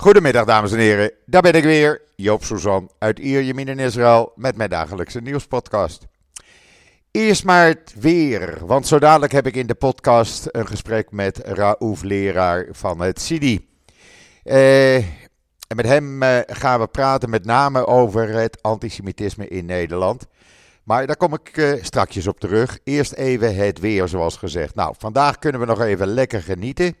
Goedemiddag dames en heren, daar ben ik weer, Joop Suzan uit Ir Yamim in Israël met mijn dagelijkse nieuwspodcast. Eerst maar het weer, want zo dadelijk heb ik in de podcast een gesprek met Raouf Leeraar van het CIDI. En met hem gaan we praten met name over het antisemitisme in Nederland. Maar daar kom ik strakjes op terug. Eerst even het weer zoals gezegd. Nou, vandaag kunnen we nog even lekker genieten.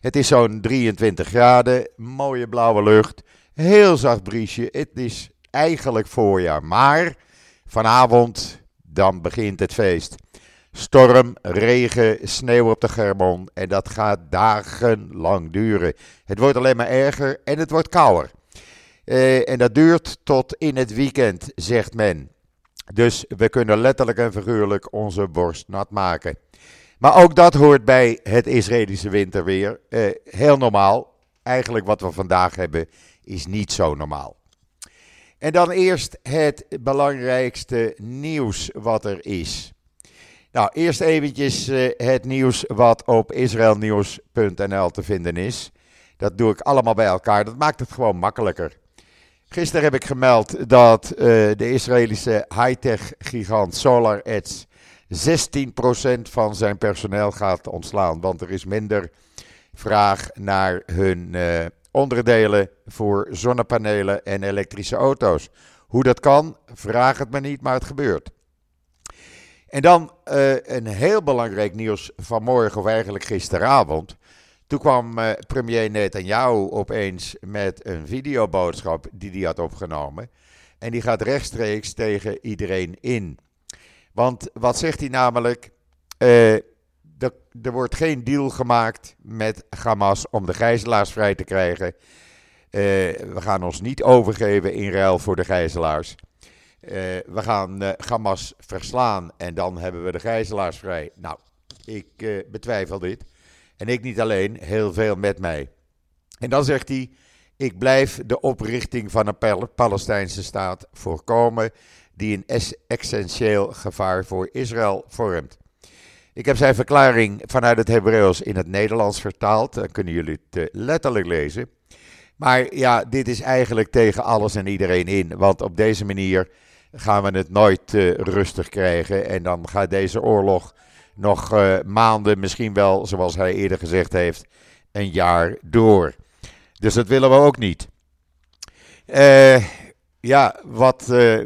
Het is zo'n 23 graden, mooie blauwe lucht, heel zacht briesje. Het is eigenlijk voorjaar, maar vanavond dan begint het feest. Storm, regen, sneeuw op de Germon en dat gaat dagenlang duren. Het wordt alleen maar erger en het wordt kouder. En dat duurt tot in het weekend, zegt men. Dus we kunnen letterlijk en figuurlijk onze borst nat maken. Maar ook dat hoort bij het Israëlische winterweer. Heel normaal. Eigenlijk wat we vandaag hebben is niet zo normaal. En dan eerst het belangrijkste nieuws wat er is. Nou, eerst eventjes het nieuws wat op israelnieuws.nl te vinden is. Dat doe ik allemaal bij elkaar. Dat maakt het gewoon makkelijker. Gisteren heb ik gemeld dat de Israëlische high-tech gigant SolarEdge 16% van zijn personeel gaat ontslaan, want er is minder vraag naar hun onderdelen voor zonnepanelen en elektrische auto's. Hoe dat kan, vraag het me niet, maar het gebeurt. En dan een heel belangrijk nieuws vanmorgen, of eigenlijk gisteravond. Toen kwam premier Netanjahu opeens met een videoboodschap die hij had opgenomen. En die gaat rechtstreeks tegen iedereen in. Want wat zegt hij namelijk? Er wordt geen deal gemaakt met Hamas om de gijzelaars vrij te krijgen. We gaan ons niet overgeven in ruil voor de gijzelaars. We gaan Hamas verslaan en dan hebben we de gijzelaars vrij. Nou, ik betwijfel dit. En ik niet alleen, heel veel met mij. En dan zegt hij, ik blijf de oprichting van een Palestijnse staat voorkomen die een essentieel gevaar voor Israël vormt. Ik heb zijn verklaring vanuit het Hebreeuws in het Nederlands vertaald. Dan kunnen jullie het letterlijk lezen. Maar ja, dit is eigenlijk tegen alles en iedereen in. Want op deze manier gaan we het nooit rustig krijgen. En dan gaat deze oorlog nog maanden, misschien wel, zoals hij eerder gezegd heeft, een jaar door. Dus dat willen we ook niet.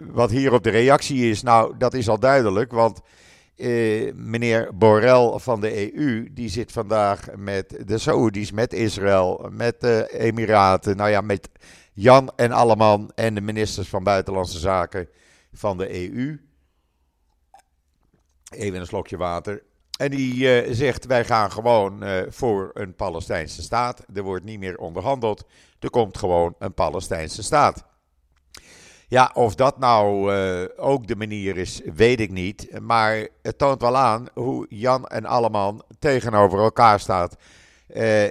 Wat hierop de reactie is, nou, dat is al duidelijk, want meneer Borrell van de EU, die zit vandaag met de Saoedi's, met Israël, met de Emiraten, nou ja, met Jan en Alleman en de ministers van Buitenlandse Zaken van de EU. Even een slokje water. En die zegt, wij gaan gewoon voor een Palestijnse staat. Er wordt niet meer onderhandeld. Er komt gewoon een Palestijnse staat. Ja, of dat nou ook de manier is, weet ik niet. Maar het toont wel aan hoe Jan en Alleman tegenover elkaar staat.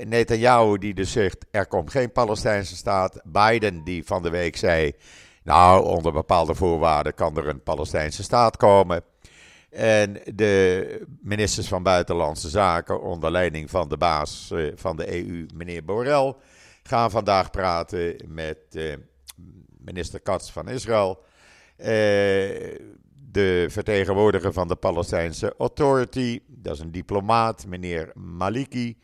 Netanjahu die dus zegt, er komt geen Palestijnse staat. Biden die van de week zei, nou, onder bepaalde voorwaarden kan er een Palestijnse staat komen. En de ministers van Buitenlandse Zaken onder leiding van de baas van de EU, meneer Borrell, gaan vandaag praten met minister Katz van Israël, de vertegenwoordiger van de Palestijnse Authority, dat is een diplomaat, meneer Maliki,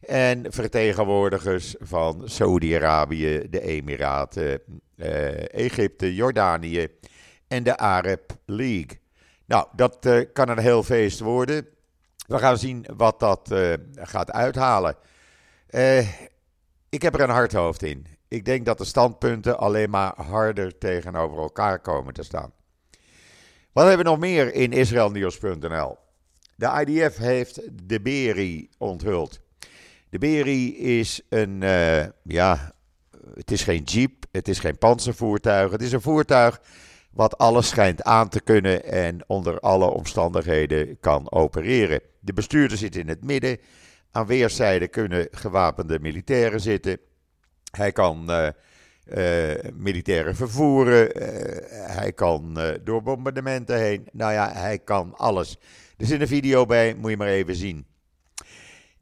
en vertegenwoordigers van Saoedi-Arabië, de Emiraten, Egypte, Jordanië en de Arab League. Nou, dat kan een heel feest worden. We gaan zien wat dat gaat uithalen. Ik heb er een hard hoofd in. Ik denk dat de standpunten alleen maar harder tegenover elkaar komen te staan. Wat hebben we nog meer in israelnieuws.nl? De IDF heeft de Beri onthuld. De Beri is een, het is geen jeep, het is geen pantservoertuig, het is een voertuig wat alles schijnt aan te kunnen en onder alle omstandigheden kan opereren. De bestuurder zit in het midden. Aan weerszijden kunnen gewapende militairen zitten. Hij kan militairen vervoeren. Hij kan door bombardementen heen. Nou ja, hij kan alles. Er zit een video bij, moet je maar even zien.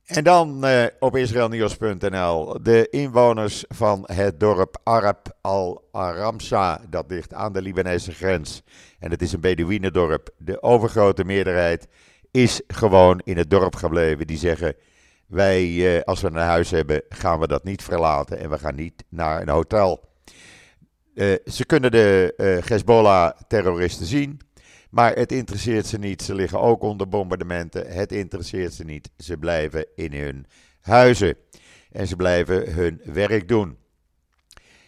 En dan op israelnieuws.nl de inwoners van het dorp Arab al Aramsa, dat ligt aan de Libanese grens. En het is een Bedoeïnendorp. De overgrote meerderheid is gewoon in het dorp gebleven. Die zeggen, wij als we een huis hebben, gaan we dat niet verlaten en we gaan niet naar een hotel. Ze kunnen de Hezbollah-terroristen zien, maar het interesseert ze niet. Ze liggen ook onder bombardementen. Het interesseert ze niet. Ze blijven in hun huizen en ze blijven hun werk doen.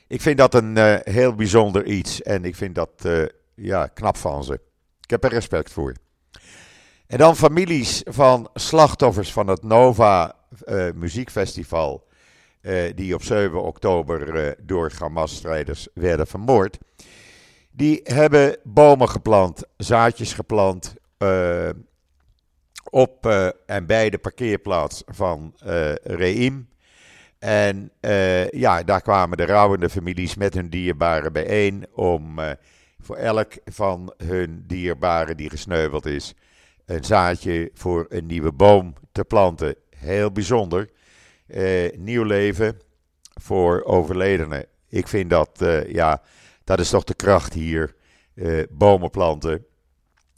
Ik vind dat een heel bijzonder iets en ik vind dat knap van ze. Ik heb er respect voor. En dan families van slachtoffers van het Nova muziekfestival, die op 7 oktober door Hamas-strijders werden vermoord. Die hebben bomen geplant, zaadjes geplant op en bij de parkeerplaats van Reïm. En daar kwamen de rouwende families met hun dierbaren bijeen om voor elk van hun dierbaren die gesneuveld is een zaadje voor een nieuwe boom te planten. Heel bijzonder. Nieuw leven voor overledenen. Ik vind dat, dat is toch de kracht hier. Bomen planten.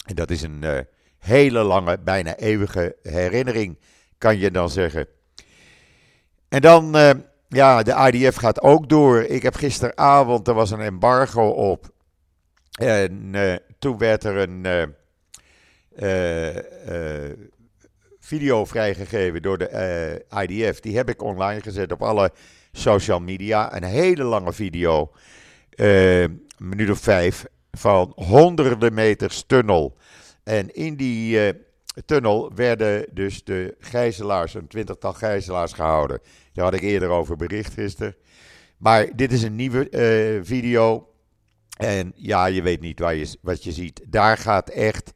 En dat is een hele lange, bijna eeuwige herinnering, kan je dan zeggen. En dan, de IDF gaat ook door. Ik heb gisteravond, er was een embargo op. En toen werd er een video vrijgegeven door de IDF. Die heb ik online gezet op alle social media. Een hele lange video, minuut of 5, van honderden meters tunnel. En in die tunnel werden dus de gijzelaars, een 20-tal gijzelaars gehouden. Daar had ik eerder over bericht gisteren. Maar dit is een nieuwe video. En ja, je weet niet wat je ziet. Daar gaat echt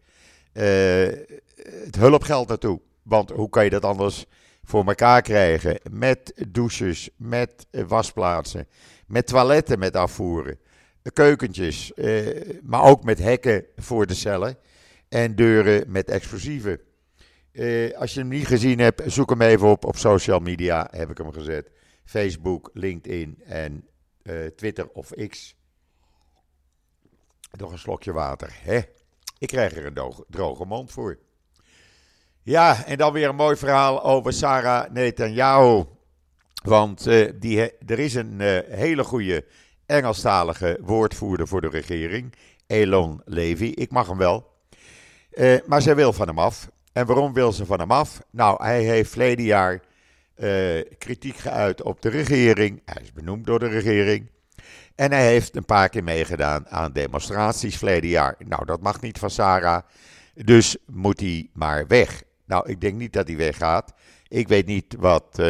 het hulpgeld naartoe. Want hoe kan je dat anders voor elkaar krijgen? Met douches, met wasplaatsen, met toiletten met afvoeren, keukentjes, maar ook met hekken voor de cellen en deuren met explosieven. Als je hem niet gezien hebt, zoek hem even op social media, heb ik hem gezet. Facebook, LinkedIn en Twitter of X. Nog een slokje water, hè? Ik krijg er een droge mond voor. Ja, en dan weer een mooi verhaal over Sarah Netanyahu. Want er is een hele goede Engelstalige woordvoerder voor de regering, Elon Levy. Ik mag hem wel. Maar zij wil van hem af. En waarom wil ze van hem af? Nou, hij heeft verleden jaar kritiek geuit op de regering. Hij is benoemd door de regering. En hij heeft een paar keer meegedaan aan demonstraties verleden jaar. Nou, dat mag niet van Sarah. Dus moet hij maar weg. Nou, ik denk niet dat hij weggaat. Ik weet niet wat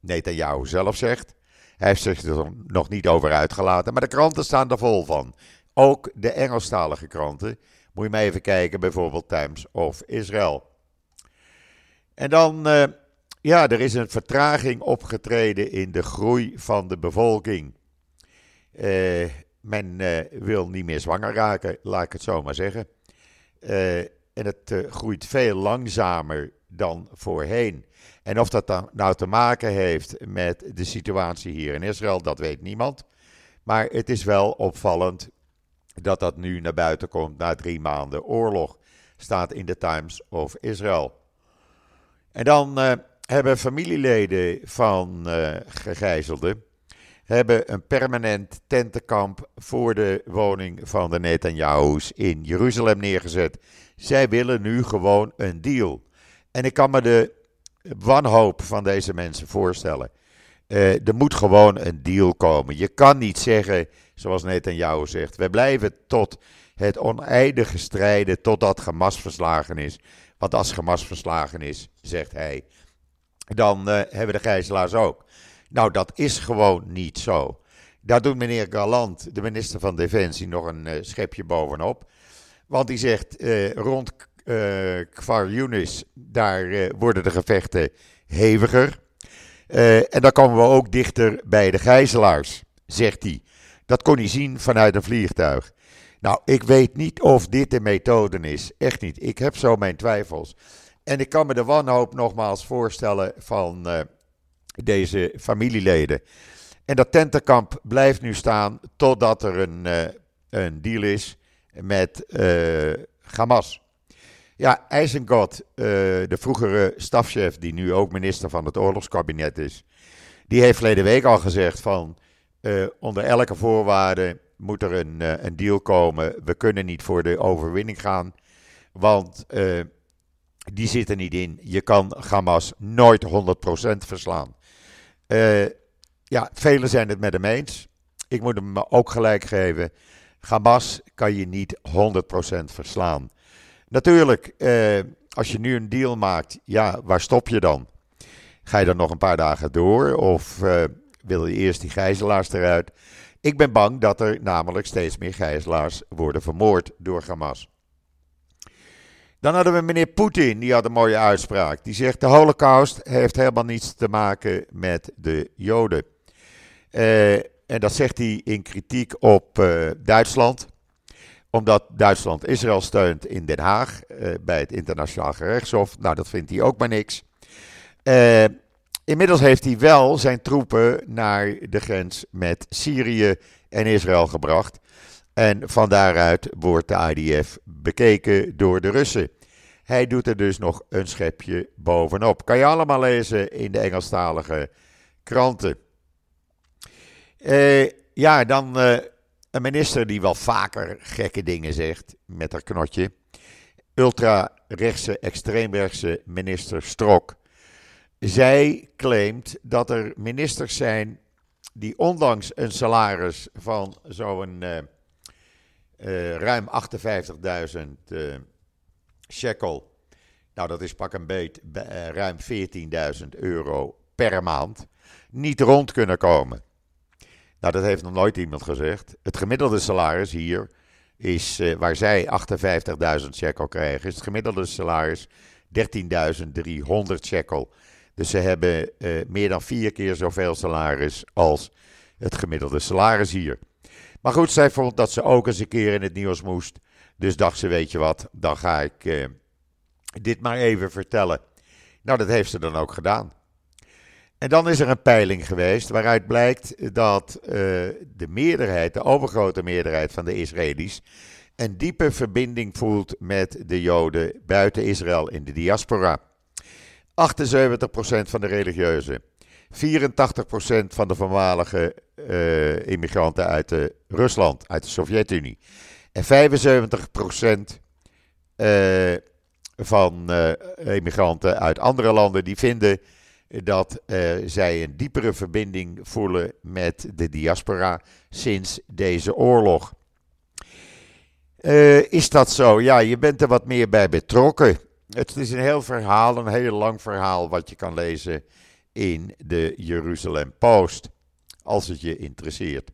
Netanjahu zelf zegt. Hij heeft zich er nog niet over uitgelaten. Maar de kranten staan er vol van. Ook de Engelstalige kranten. Moet je maar even kijken, bijvoorbeeld Times of Israel. En dan, er is een vertraging opgetreden in de groei van de bevolking. Men wil niet meer zwanger raken, laat ik het zo maar zeggen. En het groeit veel langzamer dan voorheen. En of dat dan nou te maken heeft met de situatie hier in Israël, dat weet niemand. Maar het is wel opvallend dat dat nu naar buiten komt na 3 maanden oorlog. Staat in de Times of Israel. En dan hebben familieleden van gegijzelden hebben een permanent tentenkamp voor de woning van de Netanjahu's in Jeruzalem neergezet. Zij willen nu gewoon een deal. En ik kan me de wanhoop van deze mensen voorstellen. Er moet gewoon een deal komen. Je kan niet zeggen, zoals Netanjahu zegt, we blijven tot het oneindige strijden, totdat Hamas verslagen is. Want als Hamas verslagen is, zegt hij, dan hebben de gijzelaars ook. Nou, dat is gewoon niet zo. Daar doet meneer Galant, de minister van Defensie, nog een schepje bovenop. Want die zegt, rond Khan Yunis, daar worden de gevechten heviger. En dan komen we ook dichter bij de gijzelaars, zegt hij. Dat kon hij zien vanuit een vliegtuig. Nou, ik weet niet of dit de methode is. Echt niet. Ik heb zo mijn twijfels. En ik kan me de wanhoop nogmaals voorstellen van deze familieleden. En dat tentenkamp blijft nu staan totdat er een deal is met Hamas. Ja, Eisenkot, de vroegere stafchef die nu ook minister van het oorlogskabinet is, die heeft verleden week al gezegd van onder elke voorwaarde moet er een deal komen. We kunnen niet voor de overwinning gaan, want die zit er niet in. Je kan Hamas nooit 100% verslaan. Ja, velen zijn het met hem eens. Ik moet hem ook gelijk geven. Hamas kan je niet 100% verslaan. Natuurlijk, als je nu een deal maakt, ja, waar stop je dan? Ga je dan nog een paar dagen door of wil je eerst die gijzelaars eruit? Ik ben bang dat er namelijk steeds meer gijzelaars worden vermoord door Hamas. Dan hadden we meneer Poetin, die had een mooie uitspraak. Die zegt, de Holocaust heeft helemaal niets te maken met de Joden. En dat zegt hij in kritiek op Duitsland. Omdat Duitsland Israël steunt in Den Haag bij het internationaal gerechtshof. Nou, dat vindt hij ook maar niks. Inmiddels heeft hij wel zijn troepen naar de grens met Syrië en Israël gebracht. En van daaruit wordt de IDF bekeken door de Russen. Hij doet er dus nog een schepje bovenop. Kan je allemaal lezen in de Engelstalige kranten. Ja, dan een minister die wel vaker gekke dingen zegt met haar knotje. Ultra-rechtse, extreemrechtse minister Strok. Zij claimt dat er ministers zijn die ondanks een salaris van zo'n ruim 58.000 shekel. Nou, dat is pak een beet ruim 14.000 euro per maand. Niet rond kunnen komen. Nou, dat heeft nog nooit iemand gezegd. Het gemiddelde salaris hier is, waar zij 58.000 shekel krijgen, is het gemiddelde salaris 13.300 shekel. Dus ze hebben meer dan 4 keer zoveel salaris als het gemiddelde salaris hier. Maar goed, zij vond dat ze ook eens een keer in het nieuws moest. Dus dacht ze, weet je wat, dan ga ik dit maar even vertellen. Nou, dat heeft ze dan ook gedaan. En dan is er een peiling geweest waaruit blijkt dat de meerderheid, de overgrote meerderheid van de Israëli's, een diepe verbinding voelt met de Joden buiten Israël in de diaspora. 78% van de religieuzen, 84% van de voormalige immigranten uit Rusland, uit de Sovjet-Unie. En 75% van immigranten uit andere landen die vinden dat zij een diepere verbinding voelen met de diaspora sinds deze oorlog. Is dat zo? Ja, je bent er wat meer bij betrokken. Het is een heel verhaal, een heel lang verhaal wat je kan lezen in de Jeruzalem Post, als het je interesseert.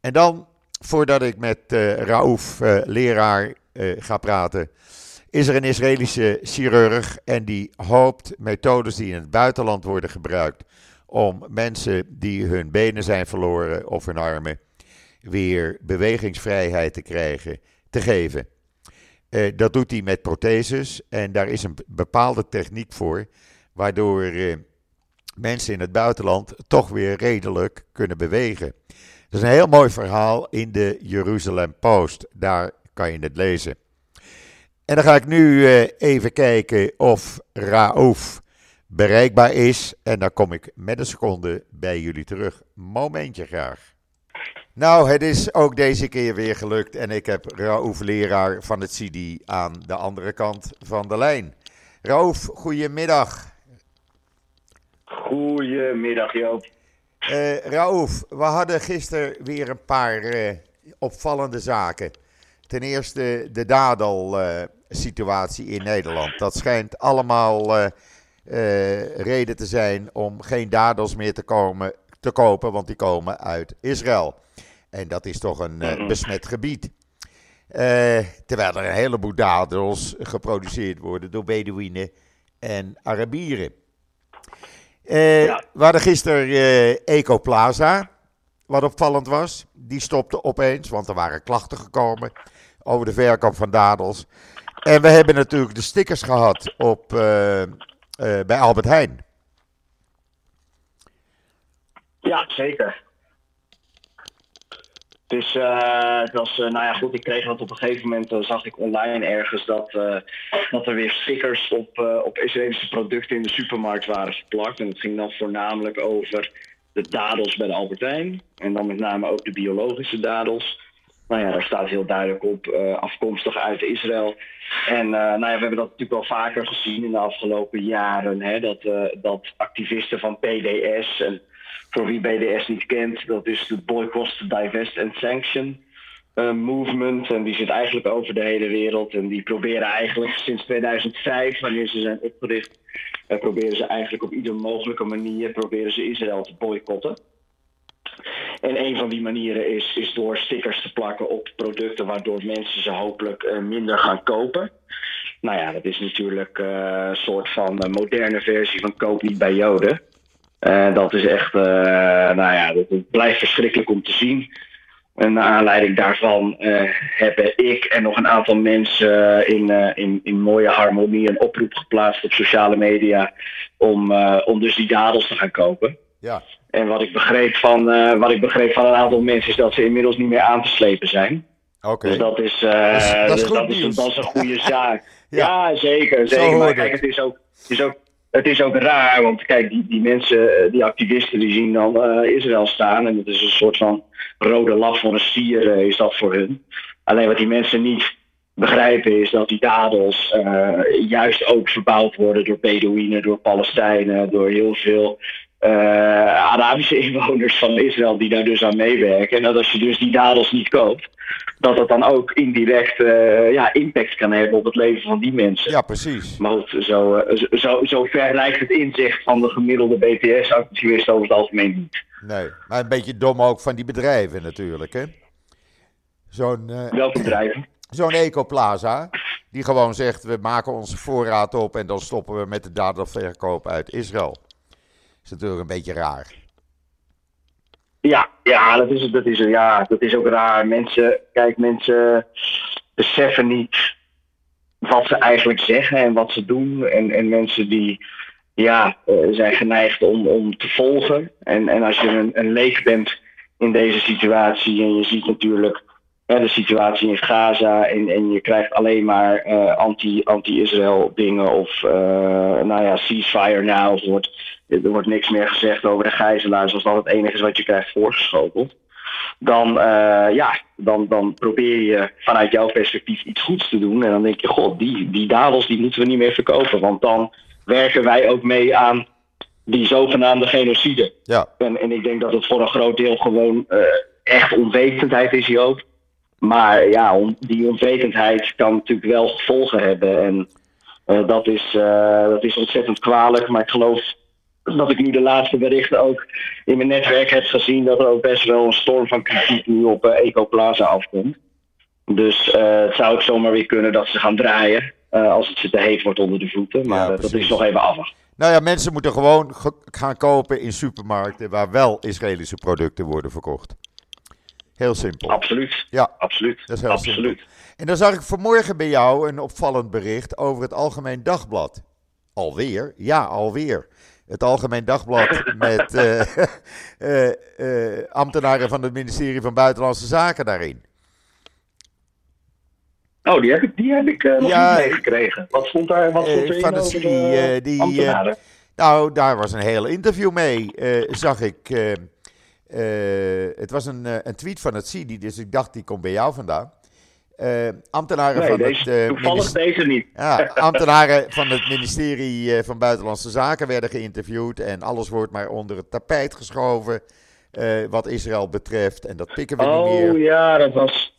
En dan, voordat ik met Raouf Leeraar ga praten, is er een Israëlische chirurg en die hoopt methodes die in het buitenland worden gebruikt om mensen die hun benen zijn verloren of hun armen weer bewegingsvrijheid te krijgen, te geven. Dat doet hij met protheses en daar is een bepaalde techniek voor, waardoor mensen in het buitenland toch weer redelijk kunnen bewegen. Dat is een heel mooi verhaal in de Jeruzalem Post, daar kan je het lezen. En dan ga ik nu even kijken of Raouf bereikbaar is. En dan kom ik met een seconde bij jullie terug. Momentje graag. Nou, het is ook deze keer weer gelukt. En ik heb Raouf Leeraar van het CIDI aan de andere kant van de lijn. Raouf, goedemiddag. Goedemiddag, Joop. Raouf, we hadden gisteren weer een paar opvallende zaken. Ten eerste de dadel-situatie in Nederland. Dat schijnt allemaal reden te zijn om geen dadels meer te kopen, want die komen uit Israël. En dat is toch een besmet gebied. Terwijl er een heleboel dadels geproduceerd worden door Bedouinen en Arabieren. We hadden gisteren Ecoplaza, wat opvallend was. Die stopte opeens, want er waren klachten gekomen over de verkoop van dadels. En we hebben natuurlijk de stickers gehad op, bij Albert Heijn. Ja, zeker. Dus het was, nou ja goed, ik kreeg dat op een gegeven moment, zag ik online ergens dat er weer stickers op Israëlische producten in de supermarkt waren geplakt. En het ging dan voornamelijk over de dadels bij de Albert Heijn. En dan met name ook de biologische dadels. Nou ja, daar staat heel duidelijk op, afkomstig uit Israël. En nou ja, we hebben dat natuurlijk wel vaker gezien in de afgelopen jaren, hè, dat activisten van BDS, en voor wie BDS niet kent, dat is de Boycott, Divest and Sanction movement. En die zit eigenlijk over de hele wereld. En die proberen eigenlijk sinds 2005, wanneer ze zijn opgericht, proberen ze eigenlijk op ieder mogelijke manier Israël te boycotten. En een van die manieren is door stickers te plakken op producten, waardoor mensen ze hopelijk minder gaan kopen. Nou ja, dat is natuurlijk een soort van moderne versie van koop niet bij Joden. Dat is echt, nou ja, dat blijft verschrikkelijk om te zien. En naar aanleiding daarvan hebben ik en nog een aantal mensen in mooie harmonie een oproep geplaatst op sociale media om dus die dadels te gaan kopen. Ja. En wat ik begreep van een aantal mensen is dat ze inmiddels niet meer aan te slepen zijn. Okay. Dus dat is een goede zaak. Ja, zeker. Maar kijk, het is ook raar, want kijk, die mensen, die activisten, die zien dan Israël staan. En dat is een soort van rode lap voor een stier, is dat voor hun. Alleen wat die mensen niet begrijpen is dat die dadels juist ook verbouwd worden door Bedoeïnen, door Palestijnen, door heel veel Arabische inwoners van Israël die daar dus aan meewerken. En dat als je dus die dadels niet koopt, dat dan ook indirect impact kan hebben op het leven van die mensen. Ja, precies. Maar goed, zo ver lijkt het inzicht van de gemiddelde BTS-activist over het algemeen niet. Nee, maar een beetje dom ook van die bedrijven natuurlijk, hè? Welke bedrijven? Zo'n Ecoplaza, die gewoon zegt, we maken onze voorraad op en dan stoppen we met de dadelverkoop uit Israël. Dat is natuurlijk een beetje raar. Ja, dat is ook raar. Mensen beseffen niet wat ze eigenlijk zeggen en wat ze doen. En mensen die zijn geneigd om te volgen. En als je een leek bent in deze situatie en je ziet natuurlijk de situatie in Gaza en je krijgt alleen maar anti-Israël dingen of ceasefire now. Er wordt niks meer gezegd over de gijzelaars, als dat het enige is wat je krijgt voorgeschoteld. Dan probeer je vanuit jouw perspectief iets goeds te doen. En dan denk je, god, die dadels die moeten we niet meer verkopen. Want dan werken wij ook mee aan die zogenaamde genocide. Ja. En ik denk dat het voor een groot deel gewoon echt onwetendheid is hier ook. Maar ja, die onwetendheid kan natuurlijk wel gevolgen hebben. En dat is ontzettend kwalijk, maar ik geloof dat ik nu de laatste berichten ook in mijn netwerk heb gezien dat er ook best wel een storm van kritiek nu op Ecoplaza afkomt. Dus het zou ook zomaar weer kunnen dat ze gaan draaien als het ze te heet wordt onder de voeten. Maar ja, dat is nog even afwachten. Nou ja, mensen moeten gewoon gaan kopen in supermarkten waar wel Israëlische producten worden verkocht. Heel simpel. Absoluut. Ja, absoluut. Dat is heel absoluut. Simpel. En dan zag ik vanmorgen bij jou een opvallend bericht over het Algemeen Dagblad. Alweer? Ja, alweer. Het Algemeen Dagblad met ambtenaren van het ministerie van Buitenlandse Zaken daarin. Oh, die heb ik nog niet meegekregen. Wat stond daar in van over de ambtenaren? Nou, daar was een heel interview mee, zag ik. Het was een tweet van het CIDI, dus ik dacht die komt bij jou vandaan. Ambtenaren van het ministerie van Buitenlandse Zaken werden geïnterviewd en alles wordt maar onder het tapijt geschoven wat Israël betreft en dat pikken we niet meer. Oh ja, dat was...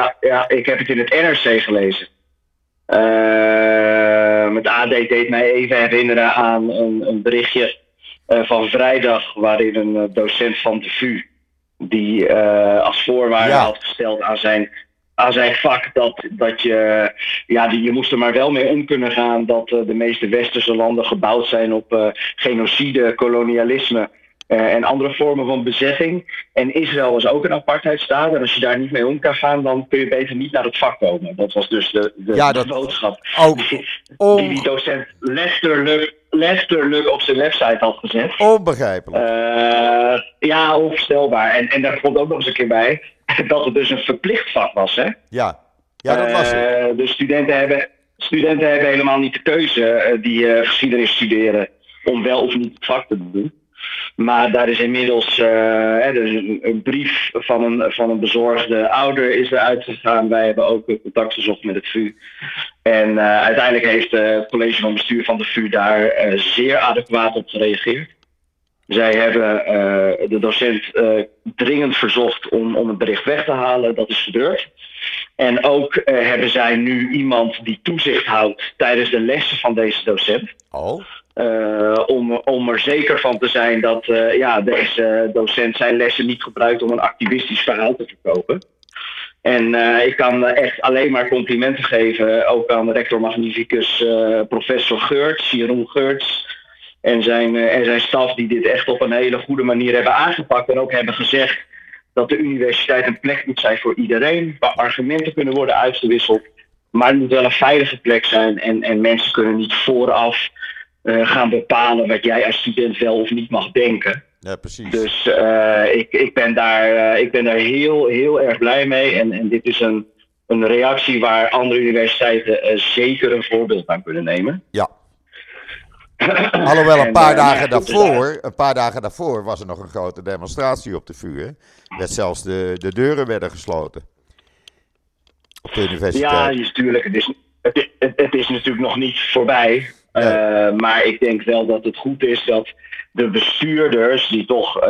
Ja, ik heb het in het NRC gelezen. Het AD deed mij even herinneren aan een berichtje van vrijdag waarin een docent van de VU die als voorwaarde had gesteld aan zijn vak dat je moest er maar wel mee om kunnen gaan dat de meeste westerse landen gebouwd zijn op genocide, kolonialisme en andere vormen van bezetting. En Israël is ook een apartheidstaat. En als je daar niet mee om kan gaan, dan kun je beter niet naar het vak komen. Dat was dus de boodschap die docent letterlijk op zijn website had gezet. Onbegrijpelijk. Ja, onvoorstelbaar. En daar komt ook nog eens een keer bij dat het dus een verplicht vak was, hè? Ja, dat was het. Dus studenten hebben helemaal niet de keuze die geschiedenis studeren om wel of niet het vak te doen. Maar daar is inmiddels een brief van een bezorgde ouder is er uitgegaan. Wij hebben ook contact gezocht met het VU. En uiteindelijk heeft het college van bestuur van de VU daar zeer adequaat op gereageerd. Zij hebben de docent dringend verzocht om het bericht weg te halen. Dat is gebeurd. En ook hebben zij nu iemand die toezicht houdt tijdens de lessen van deze docent. Oh. Om er zeker van te zijn dat deze docent zijn lessen niet gebruikt om een activistisch verhaal te verkopen. En ik kan echt alleen maar complimenten geven, ook aan rector magnificus professor Geurts, Jeroen Geurts. En zijn staf die dit echt op een hele goede manier hebben aangepakt. En ook hebben gezegd dat de universiteit een plek moet zijn voor iedereen. Waar argumenten kunnen worden uitgewisseld. Maar het moet wel een veilige plek zijn. En mensen kunnen niet vooraf gaan bepalen wat jij als student wel of niet mag denken. Ja, precies. Dus ik ben daar heel, heel erg blij mee. En dit is een reactie waar andere universiteiten zeker een voorbeeld aan kunnen nemen. Ja. Alhoewel een paar dagen daarvoor was er nog een grote demonstratie op de VU. Werd zelfs de deuren werden gesloten op de universiteit. Ja, natuurlijk. Het is natuurlijk nog niet voorbij. Nee. Maar ik denk wel dat het goed is dat de bestuurders die toch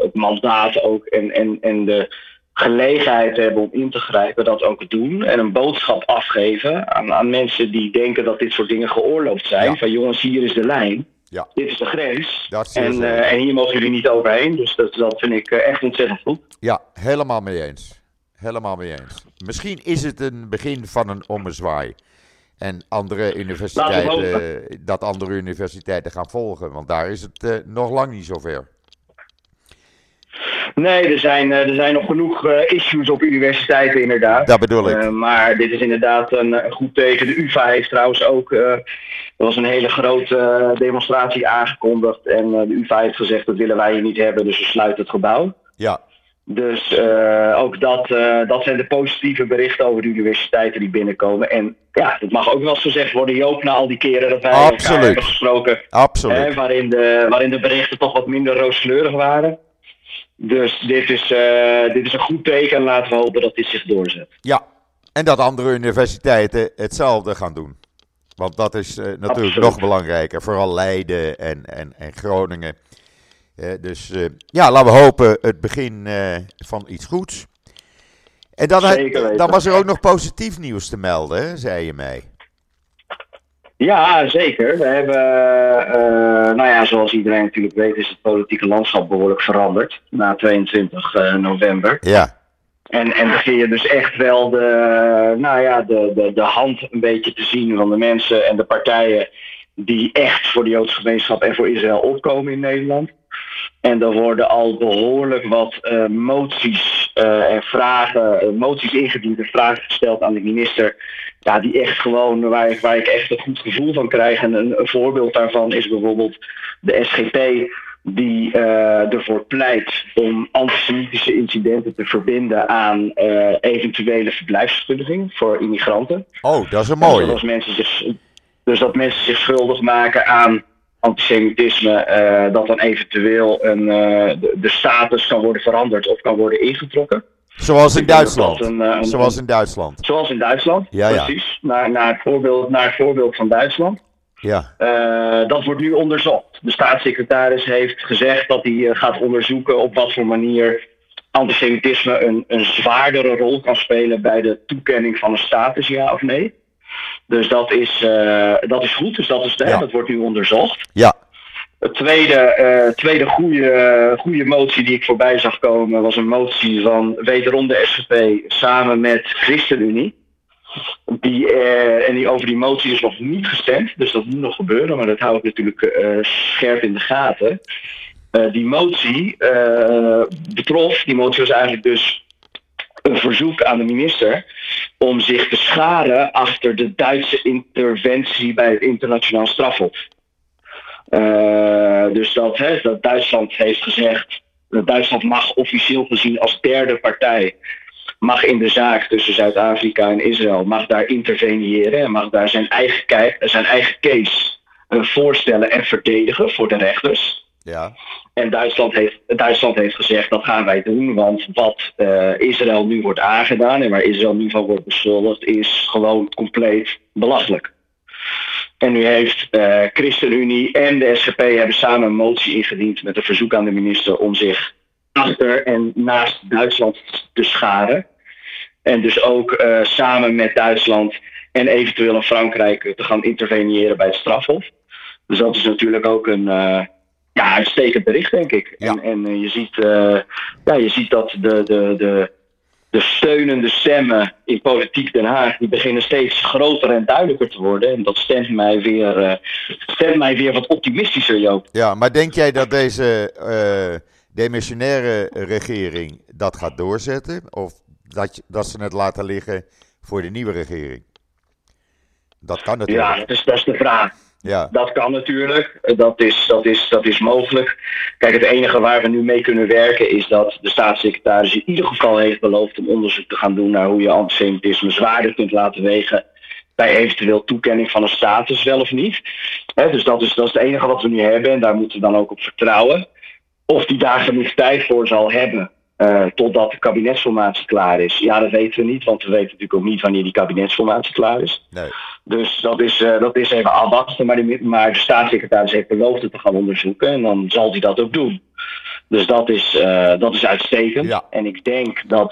het mandaat ook en de gelegenheid hebben om in te grijpen, dat ook doen en een boodschap afgeven aan mensen die denken dat dit soort dingen geoorloofd zijn. Ja. Van jongens, hier is de lijn, Dit is de grens en hier mogen jullie niet overheen. Dus dat vind ik echt ontzettend goed. Ja, helemaal mee eens. Misschien is het een begin van een ommezwaai en andere universiteiten gaan volgen, want daar is het nog lang niet zover. Nee, er zijn nog genoeg issues op universiteiten inderdaad. Dat bedoel ik. Maar dit is inderdaad een goed teken. De UvA heeft trouwens ook, er was een hele grote demonstratie aangekondigd. En de UvA heeft gezegd, dat willen wij hier niet hebben, dus we sluiten het gebouw. Ja. Dus ook dat zijn de positieve berichten over de universiteiten die binnenkomen. En ja, dat mag ook wel eens gezegd worden, Joop, na al die keren dat wij elkaar hebben gesproken. Absoluut. Waarin de berichten toch wat minder rooskleurig waren. Dus dit is een goed teken en laten we hopen dat dit zich doorzet. Ja, en dat andere universiteiten hetzelfde gaan doen. Want dat is natuurlijk nog belangrijker. Vooral Leiden en Groningen. Laten we hopen het begin van iets goeds. En dan was er ook nog positief nieuws te melden, hè, zei je mij. Ja, zeker. We hebben, zoals iedereen natuurlijk weet, is het politieke landschap behoorlijk veranderd na 22 november. Ja. En dan zie je dus echt wel de hand een beetje te zien van de mensen en de partijen die echt voor de Joodse gemeenschap en voor Israël opkomen in Nederland. En er worden al behoorlijk wat moties en vragen, moties ingediend en vragen gesteld aan de minister. Ja, die echt gewoon, waar ik echt een goed gevoel van krijg. En een voorbeeld daarvan is bijvoorbeeld de SGP, die ervoor pleit om antisemitische incidenten te verbinden aan eventuele verblijfsvergunningen voor immigranten. Oh, dat is een mooie. Dus dat mensen zich schuldig maken aan antisemitisme, dat dan eventueel de status kan worden veranderd of kan worden ingetrokken. Zoals in Duitsland, ja, precies. Ja. Naar het voorbeeld van Duitsland. Ja. Dat wordt nu onderzocht. De staatssecretaris heeft gezegd dat hij gaat onderzoeken op wat voor manier antisemitisme een zwaardere rol kan spelen bij de toekenning van een status, ja of nee. Dus dat is goed, dus dat wordt nu onderzocht. Ja. Het tweede goede motie die ik voorbij zag komen was een motie van wederom de SGP samen met ChristenUnie. Die over die motie is nog niet gestemd, dus dat moet nog gebeuren, maar dat hou ik natuurlijk scherp in de gaten. Die motie was eigenlijk dus een verzoek aan de minister om zich te scharen achter de Duitse interventie bij het internationaal strafhof. Dus dat Duitsland heeft gezegd, dat Duitsland mag officieel gezien als derde partij, mag in de zaak tussen Zuid-Afrika en Israël, mag daar interveniëren en mag daar zijn eigen case voorstellen en verdedigen voor de rechters. Ja. En Duitsland heeft gezegd, dat gaan wij doen, want wat Israël nu wordt aangedaan en waar Israël nu van wordt beschuldigd is gewoon compleet belachelijk. En nu heeft ChristenUnie en de SGP hebben samen een motie ingediend met een verzoek aan de minister om zich achter en naast Duitsland te scharen. En dus ook samen met Duitsland en eventueel in Frankrijk te gaan interveneren bij het strafhof. Dus dat is natuurlijk ook een uitstekend bericht, denk ik. Ja. En je ziet dat de steunende stemmen in politiek Den Haag, die beginnen steeds groter en duidelijker te worden. En dat stemt mij weer wat optimistischer, Joop. Ja, maar denk jij dat deze demissionaire regering dat gaat doorzetten? Of dat ze het laten liggen voor de nieuwe regering? Dat kan natuurlijk. Ja, dat is de vraag. Ja. Dat kan natuurlijk, dat is mogelijk. Kijk, het enige waar we nu mee kunnen werken is dat de staatssecretaris in ieder geval heeft beloofd om onderzoek te gaan doen naar hoe je antisemitisme zwaarder kunt laten wegen bij eventueel toekenning van een status, wel of niet. Dus dat is het enige wat we nu hebben en daar moeten we dan ook op vertrouwen. Of die daar genoeg tijd voor zal hebben totdat de kabinetsformatie klaar is. Ja, dat weten we niet, want we weten natuurlijk ook niet wanneer die kabinetsformatie klaar is. Nee. Dus dat is even afwachten, maar de staatssecretaris heeft beloofd het te gaan onderzoeken en dan zal hij dat ook doen. Dus dat is uitstekend. Ja. En ik denk dat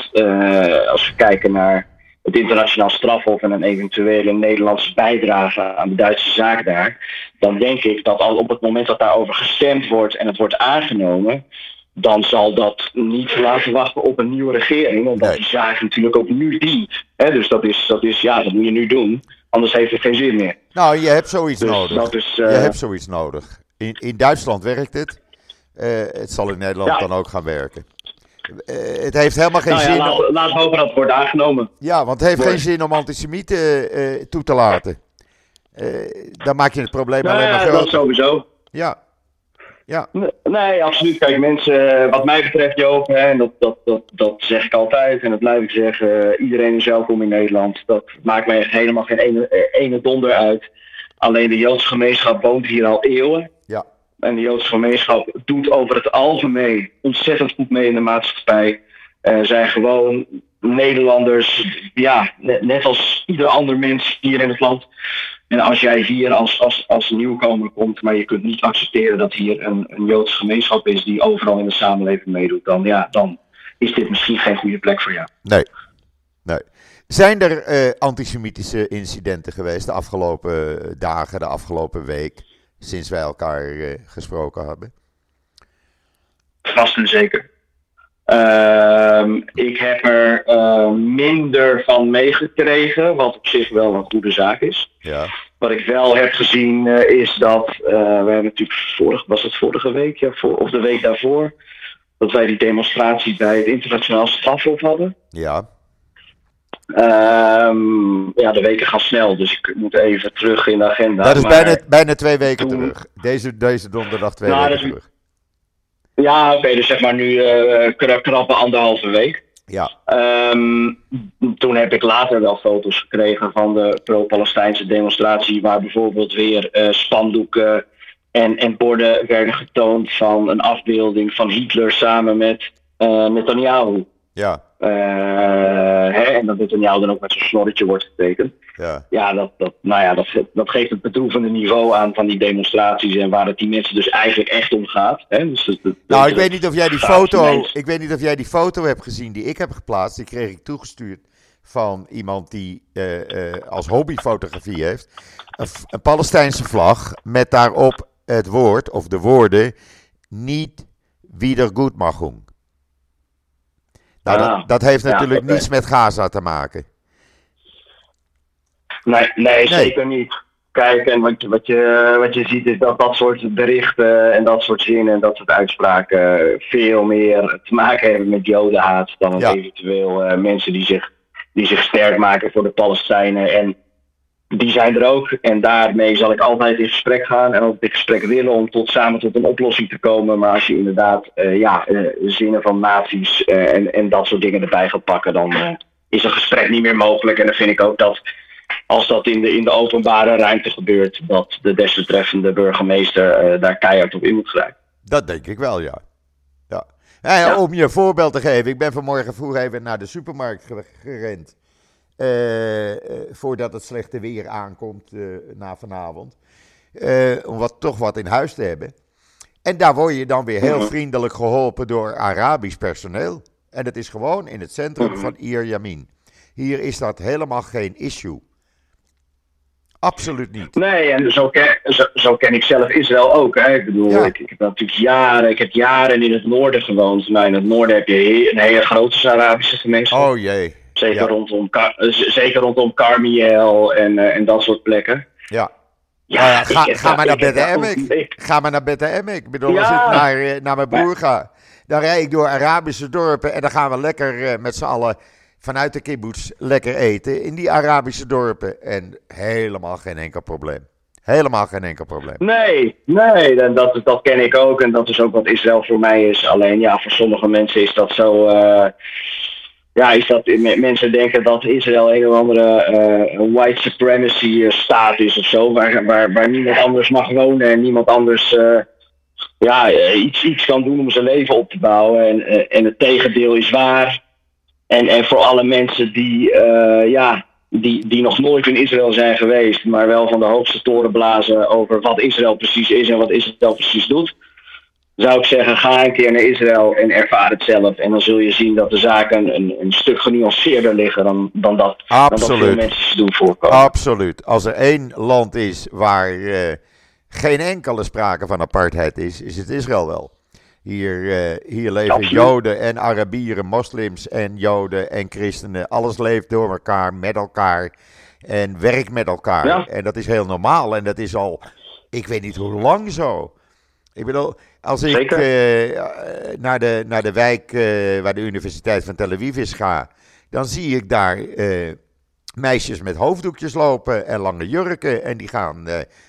als we kijken naar het internationaal strafhof en een eventuele Nederlandse bijdrage aan de Duitse zaak daar, dan denk ik dat al op het moment dat daarover gestemd wordt en het wordt aangenomen, dan zal dat niet laten wachten op een nieuwe regering, omdat die zaak natuurlijk ook nu dient. Dus dat moet je nu doen. Anders heeft het geen zin meer. Nou, je hebt zoiets nodig. Je hebt zoiets nodig. In Duitsland werkt het. Het zal in Nederland dan ook gaan werken. Het heeft helemaal geen zin. Laat hopen dat het wordt aangenomen. Ja, want het heeft geen zin om antisemieten toe te laten. Dan maak je het probleem alleen maar groter. Ja, dat sowieso. Ja. Ja. Nee, absoluut. Kijk, mensen, wat mij betreft, Joop, en dat zeg ik altijd en dat blijf ik zeggen, iedereen is welkom in Nederland. Dat maakt mij echt helemaal geen ene donder uit. Alleen de Joodse gemeenschap woont hier al eeuwen. Ja. En de Joodse gemeenschap doet over het algemeen ontzettend goed mee in de maatschappij. Zijn gewoon Nederlanders, net als ieder ander mens hier in het land. En als jij hier als nieuwkomer komt, maar je kunt niet accepteren dat hier een Joodse gemeenschap is die overal in de samenleving meedoet, dan is dit misschien geen goede plek voor jou. Nee. Zijn er antisemitische incidenten geweest de afgelopen dagen, de afgelopen week, sinds wij elkaar gesproken hebben? Vast en zeker. Ik heb er minder van meegekregen, wat op zich wel een goede zaak is. Ja. Wat ik wel heb gezien is dat we hebben natuurlijk vorige week of de week daarvoor dat wij die demonstratie bij het internationaal strafhof hadden. Ja. De weken gaan snel, dus ik moet even terug in de agenda. Dat is bijna 2 weken terug. Deze donderdag 2 weken terug. Ja, oké, dus zeg maar nu knappe 1,5 week. Ja. Toen heb ik later wel foto's gekregen van de pro-Palestijnse demonstratie, waar bijvoorbeeld weer spandoeken en borden werden getoond van een afbeelding van Hitler samen met Netanjahu. Ja. En dat Netanjahu dan ook met zo'n snorretje wordt getekend. Ja, dat geeft het bedroevende niveau aan van die demonstraties en waar het die mensen dus eigenlijk echt om gaat. Hè? Dus ik weet niet of jij die foto hebt gezien die ik heb geplaatst. Die kreeg ik toegestuurd van iemand die als hobbyfotografie heeft. Een Palestijnse vlag met daarop het woord of de woorden niet Wiedergutmachung. Nou, dat heeft natuurlijk niets met Gaza te maken. Nee, zeker niet. kijken. En wat je ziet is dat dat soort berichten en dat soort zinnen en dat soort uitspraken veel meer te maken hebben met jodenhaat dan met eventueel mensen die zich sterk maken voor de Palestijnen. En die zijn er ook. En daarmee zal ik altijd in gesprek gaan en ook in gesprek willen om samen tot een oplossing te komen. Maar als je inderdaad zinnen van nazi's en dat soort dingen erbij gaat pakken, dan is een gesprek niet meer mogelijk. En dan vind ik ook dat als dat in de openbare ruimte gebeurt, dat de desbetreffende burgemeester daar keihard op in moet grijpen. Dat denk ik wel, ja. Ja. Om je een voorbeeld te geven, ik ben vanmorgen vroeg even naar de supermarkt gerend. Voordat het slechte weer aankomt na vanavond. Om toch wat in huis te hebben. En daar word je dan weer heel vriendelijk geholpen door Arabisch personeel. En dat is gewoon in het centrum van Ir Yamim. Hier is dat helemaal geen issue. Absoluut niet. Nee, en zo ken ik zelf Israël ook. Hè. Ik bedoel, ik heb natuurlijk jaren in het noorden gewoond. Nou, in het noorden heb je een hele grote Arabische gemeenschap. Oh jee. Zeker rondom Carmiel en dat soort plekken. Ja. Ga maar naar Beit HaEmek. Ik bedoel, als ik naar mijn broer ga, dan rijd ik door Arabische dorpen en dan gaan we lekker met z'n allen vanuit de kibbutz lekker eten in die Arabische dorpen. En helemaal geen enkel probleem. Nee, dat ken ik ook. En dat is ook wat Israël voor mij is. Alleen voor sommige mensen is dat zo... is dat mensen denken dat Israël een of andere white supremacy staat is of zo, waar niemand anders mag wonen en niemand anders iets kan doen om zijn leven op te bouwen. En het tegendeel is waar. En voor alle mensen die nog nooit in Israël zijn geweest, maar wel van de hoogste toren blazen over wat Israël precies is en wat Israël precies doet, zou ik zeggen, ga een keer naar Israël en ervaar het zelf. En dan zul je zien dat de zaken een stuk genuanceerder liggen dan dat veel mensen doen voorkomen. Absoluut. Als er één land is waar geen enkele sprake van apartheid is, is het Israël wel. Hier leven Joden en Arabieren, moslims en Joden en christenen. Alles leeft door elkaar, met elkaar en werkt met elkaar. Ja. En dat is heel normaal en dat is al, ik weet niet hoe lang zo. Ik bedoel, als ik naar de wijk waar de Universiteit van Tel Aviv is ga, dan zie ik daar meisjes met hoofddoekjes lopen en lange jurken. En die gaan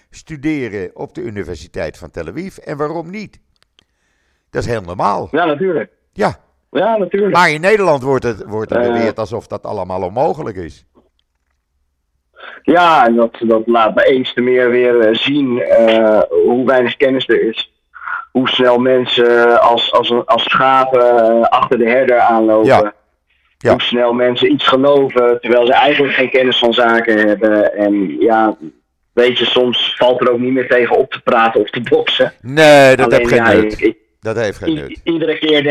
studeren op de Universiteit van Tel Aviv. En waarom niet? Dat is heel normaal. Ja, natuurlijk. Ja, natuurlijk. Maar in Nederland wordt er beweerd alsof dat allemaal onmogelijk is. Ja, en dat laat me eens te meer weer zien hoe weinig kennis er is. Hoe snel mensen als schapen achter de herder aanlopen. Ja. Hoe snel mensen iets geloven, terwijl ze eigenlijk geen kennis van zaken hebben. En weet je, soms valt er ook niet meer tegen op te praten of te boksen. Nee, dat heeft geen nut. Dat heeft geen nut. Iedere keer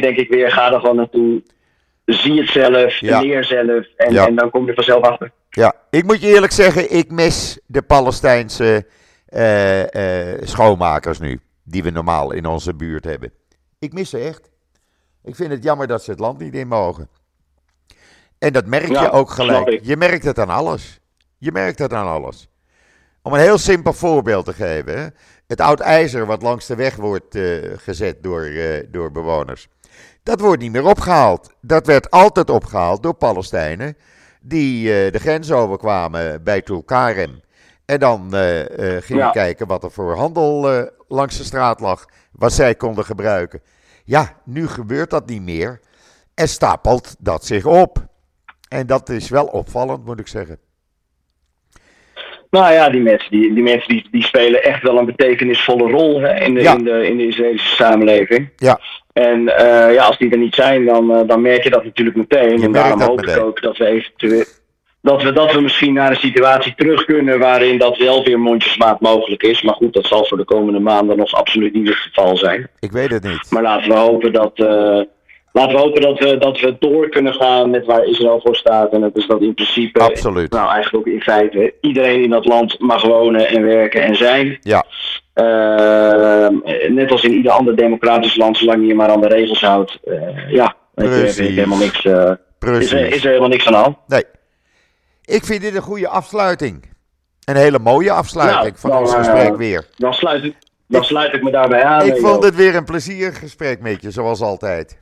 denk ik weer, ga er gewoon naartoe. Zie het zelf, leer zelf en dan kom je vanzelf achter. Ja, ik moet je eerlijk zeggen, ik mis de Palestijnse schoonmakers nu, die we normaal in onze buurt hebben. Ik mis ze echt. Ik vind het jammer dat ze het land niet in mogen. En dat merk je ook gelijk. Je merkt het aan alles. Om een heel simpel voorbeeld te geven. Hè? Het oud ijzer wat langs de weg wordt gezet door bewoners. Dat wordt niet meer opgehaald. Dat werd altijd opgehaald door Palestijnen die de grens overkwamen bij Tulkarem. En dan gingen kijken wat er voor handel langs de straat lag, wat zij konden gebruiken. Ja, nu gebeurt dat niet meer en stapelt dat zich op. En dat is wel opvallend, moet ik zeggen. Nou ja, die mensen die spelen echt wel een betekenisvolle rol, hè, in de Israëlische samenleving. Ja. En als die er niet zijn, dan merk je dat natuurlijk meteen. En daarom hoop ik ook dat we eventueel dat we misschien naar een situatie terug kunnen waarin dat wel weer mondjesmaat mogelijk is. Maar goed, dat zal voor de komende maanden nog absoluut niet het geval zijn. Ik weet het niet. Maar laten we hopen dat we door kunnen gaan met waar Israël voor staat. En dat is dat in principe, absoluut. Nou eigenlijk ook in feite, iedereen in dat land mag wonen en werken en zijn. Ja. Net als in ieder ander democratisch land, zolang je je maar aan de regels houdt. Is er helemaal niks aan de hand. Nee. Ik vind dit een goede afsluiting. Een hele mooie afsluiting van ons gesprek weer. Dan sluit ik me daarbij aan. Ik vond het weer een plezierig gesprek met je, zoals altijd.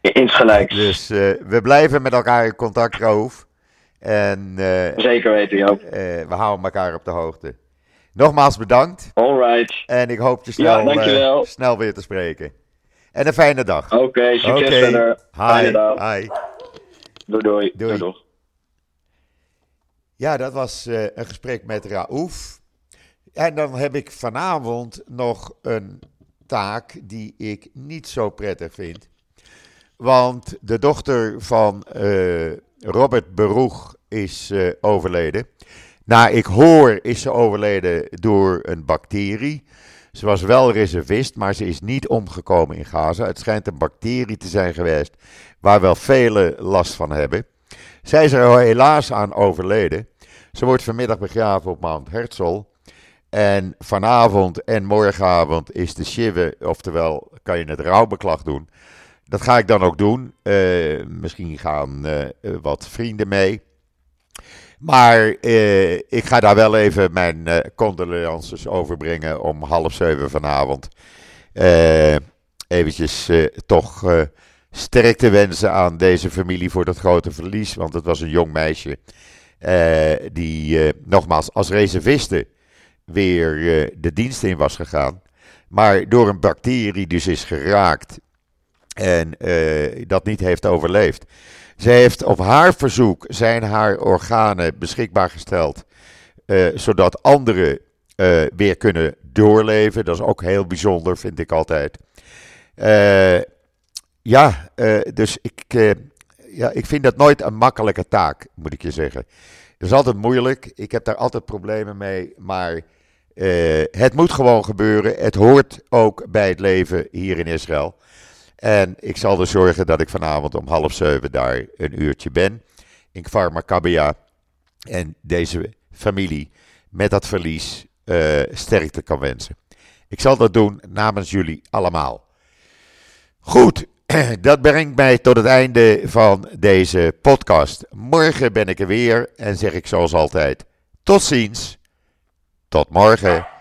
Insgelijks. Dus we blijven met elkaar in contact, Raouf. Zeker weten, Joop. We houden elkaar op de hoogte. Nogmaals bedankt. Alright. En ik hoop je snel weer te spreken. En een fijne dag. Oké, succes verder. Fijne dag. Hi. Doei. Doei. Ja, dat was een gesprek met Raouf. En dan heb ik vanavond nog een taak die ik niet zo prettig vind. Want de dochter van Robert Beroeg is overleden. Nou, ik hoor is ze overleden door een bacterie. Ze was wel reservist, maar ze is niet omgekomen in Gaza. Het schijnt een bacterie te zijn geweest waar wel velen last van hebben. Zij is er helaas aan overleden. Ze wordt vanmiddag begraven op Mount Herzl. En vanavond en morgenavond is de shive, oftewel kan je het rouwbeklag doen. Dat ga ik dan ook doen. Misschien gaan wat vrienden mee. Maar ik ga daar wel even mijn condolences overbrengen om 6:30 vanavond. Eventjes toch sterkte wensen aan deze familie voor dat grote verlies. Want het was een jong meisje die nogmaals als reserviste weer de dienst in was gegaan. Maar door een bacterie dus is geraakt en dat niet heeft overleefd. Zij heeft op haar verzoek zijn haar organen beschikbaar gesteld, zodat anderen weer kunnen doorleven. Dat is ook heel bijzonder, vind ik altijd. Dus ik vind dat nooit een makkelijke taak, moet ik je zeggen. Dat is altijd moeilijk, ik heb daar altijd problemen mee, maar het moet gewoon gebeuren. Het hoort ook bij het leven hier in Israël. En ik zal er zorgen dat ik vanavond om 6:30 daar een uurtje ben. In Kfar Maccabia. En deze familie met dat verlies sterkte kan wensen. Ik zal dat doen namens jullie allemaal. Goed, dat brengt mij tot het einde van deze podcast. Morgen ben ik er weer en zeg ik zoals altijd. Tot ziens. Tot morgen.